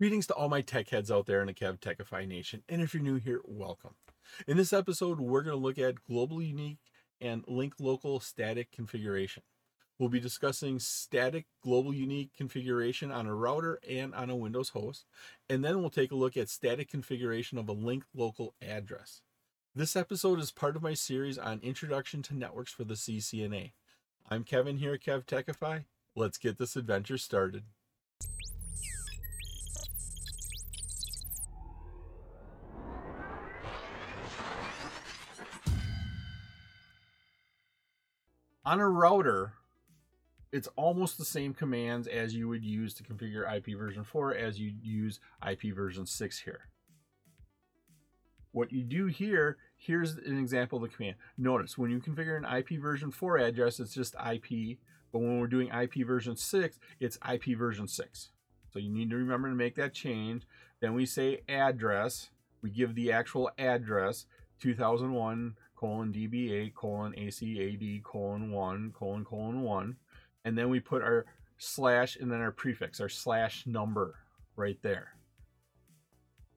Greetings to all my tech heads out there in the KevTechify Nation, and if you're new here, welcome. In this episode, we're going to look at globally unique and link local static configuration. We'll be discussing static global unique configuration on a router and on a Windows host, and then we'll take a look at static configuration of a linked local address. This episode is part of my series on Introduction to Networks for the CCNA. I'm Kevin here at KevTechify. Let's get this adventure started. On a router, it's almost the same commands as you would use to configure IPv4 as you use IPv6 here. What you do here, here's an example of the command. Notice when you configure an IPv4 address, it's just IP, but when we're doing IPv6, it's IPv6. So you need to remember to make that change. Then we say address, we give the actual address 2001:dba:/acad::1::1, and then we put our slash and then our prefix, our slash number right there.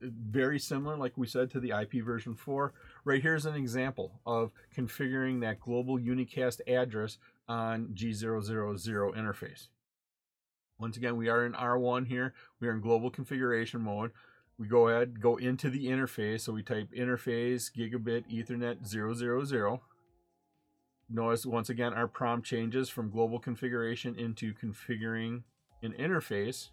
Very similar, like we said, to the IPv4. Right here's an example of configuring that global unicast address on G000 interface. Once again, we are in R1 here. We are in global configuration mode. We go ahead, go into the interface. So we type interface, gigabit, ethernet, 000. Notice once again, our prompt changes from global configuration into configuring an interface.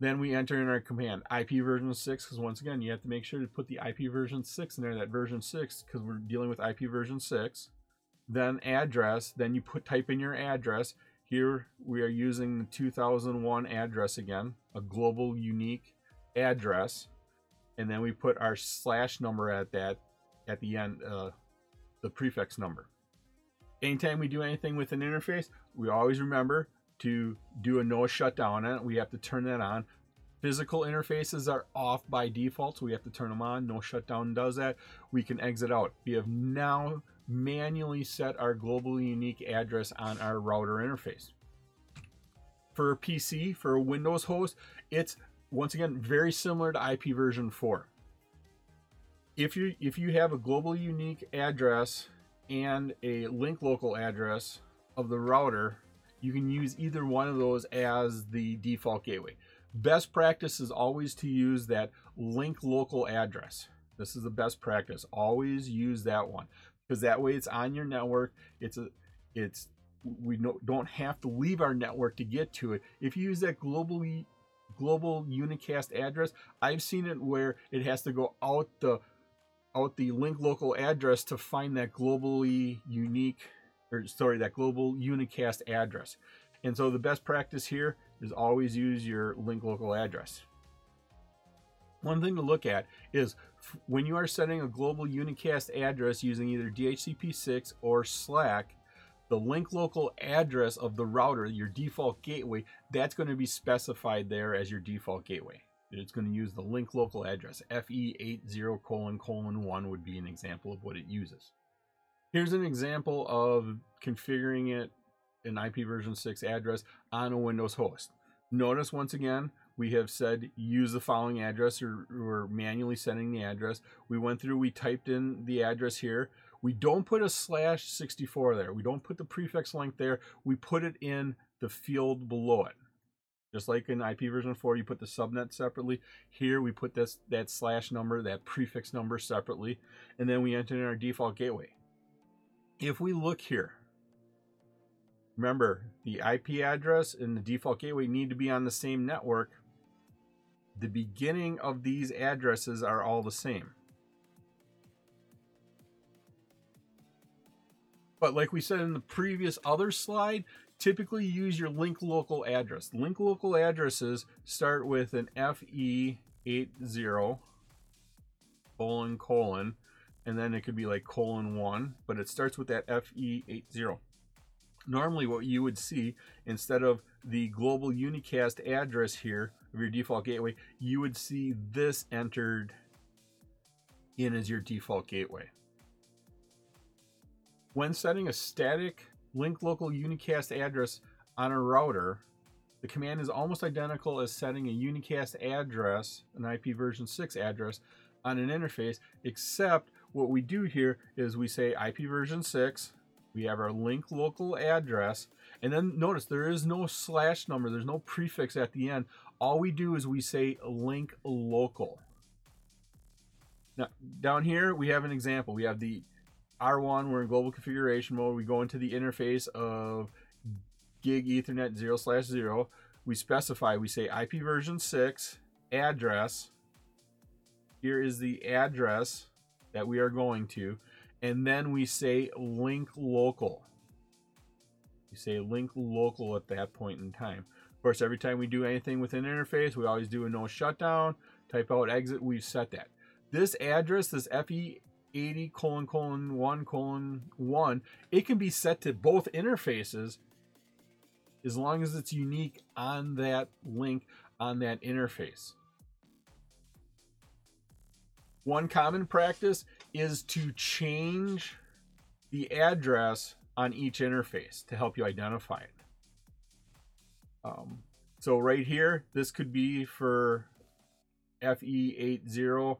Then we enter in our command, IPv6, because once again, you have to make sure to put the IPv6 in there, that version 6, because we're dealing with IPv6. Then address, then you type in your address. Here we are using the 2001 address again, a global unique address, and then we put our slash number at the end, the prefix number. Anytime we do anything with an interface, we always remember to do a no shutdown on it. We have to turn that on. Physical interfaces are off by default, so we have to turn them on. No shutdown does that. We can exit out. We have now manually set our globally unique address on our router interface. For a PC, for a Windows host, it's once again very similar to IPv4. If you have a global unique address and a link local address of the router, you can use either one of those as the default gateway. Best practice is always to use that link local address. This is the best practice. Always use that one, because that way it's on your network. We don't have to leave our network to get to it. If you use that global unicast address, I've seen it where it has to go out the link local address to find that global unicast address. And so the best practice here is always use your link local address. One thing to look at is when you are setting a global unicast address using either DHCP6 or SLAAC, the link local address of the router, your default gateway, that's going to be specified there as your default gateway. It's going to use the link local address. FE80::1 would be an example of what it uses. Here's an example of configuring it, an IPv6 address on a Windows host. Notice once again, we have said use the following address, or we're manually setting the address. We went through, we typed in the address here. We don't put a /64 there. We don't put the prefix length there. We put it in the field below it. Just like in IPv4, you put the subnet separately. Here we put that slash number, that prefix number separately, and then we enter in our default gateway. If we look here, remember the IP address and the default gateway need to be on the same network. The beginning of these addresses are all the same. But like we said in the previous other slide, typically use your link local address. Link local addresses start with an FE80::, and then it could be like :1, but it starts with that FE80. Normally what you would see, instead of the global unicast address here of your default gateway, you would see this entered in as your default gateway. When setting a static link local unicast address on a router, The command is almost identical as setting a unicast address, an IPv6 address, on an interface, except what we do here is we say IPv6, we have our link local address, and then notice there is no slash number, there's no prefix at the end. All we do is we say link local. Now, down here we have an example. We have the R1, we're in global configuration mode, we go into the interface of gig ethernet 0/0, we specify, we say IPv6 address, here is the address that we are going to, and then we say link local. We say link local at that point in time. Of course, every time we do anything with an interface, we always do a no shutdown, type out exit, we've set that. This address, this FE80::1:1, it can be set to both interfaces as long as it's unique on that link, on that interface. One common practice is to change the address on each interface to help you identify it. So right here, this could be for FE80,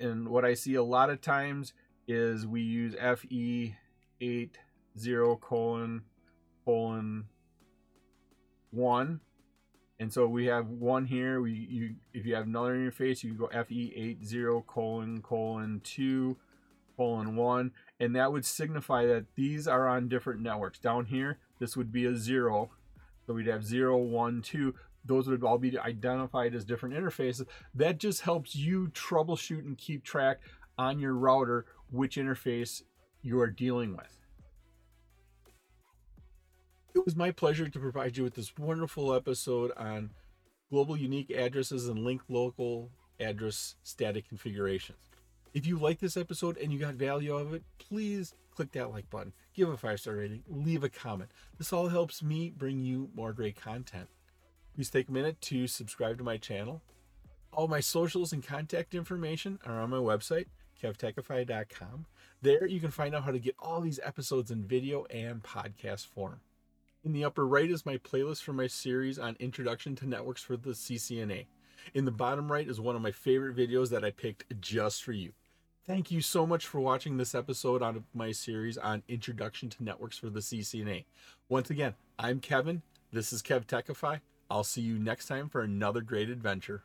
and what I see a lot of times is we use FE80::1. And so we have one here. If you have another interface, you can go FE80::2:1, and that would signify that these are on different networks. Down here, this would be a 0, so we'd have 0, 1, 2. Those would all be identified as different interfaces. That just helps you troubleshoot and keep track on your router which interface you are dealing with. It was my pleasure to provide you with this wonderful episode on global unique addresses and link local address static configurations. If you like this episode and you got value out of it, please click that like button, give a 5-star rating, leave a comment. This all helps me bring you more great content. Please take a minute to subscribe to my channel. All my socials and contact information are on my website, KevTechify.com. There you can find out how to get all these episodes in video and podcast form. In the upper right is my playlist for my series on Introduction to Networks for the CCNA. In the bottom right is one of my favorite videos that I picked just for you. Thank you so much for watching this episode on my series on Introduction to Networks for the CCNA. Once again, I'm Kevin. This is KevTechify. I'll see you next time for another great adventure.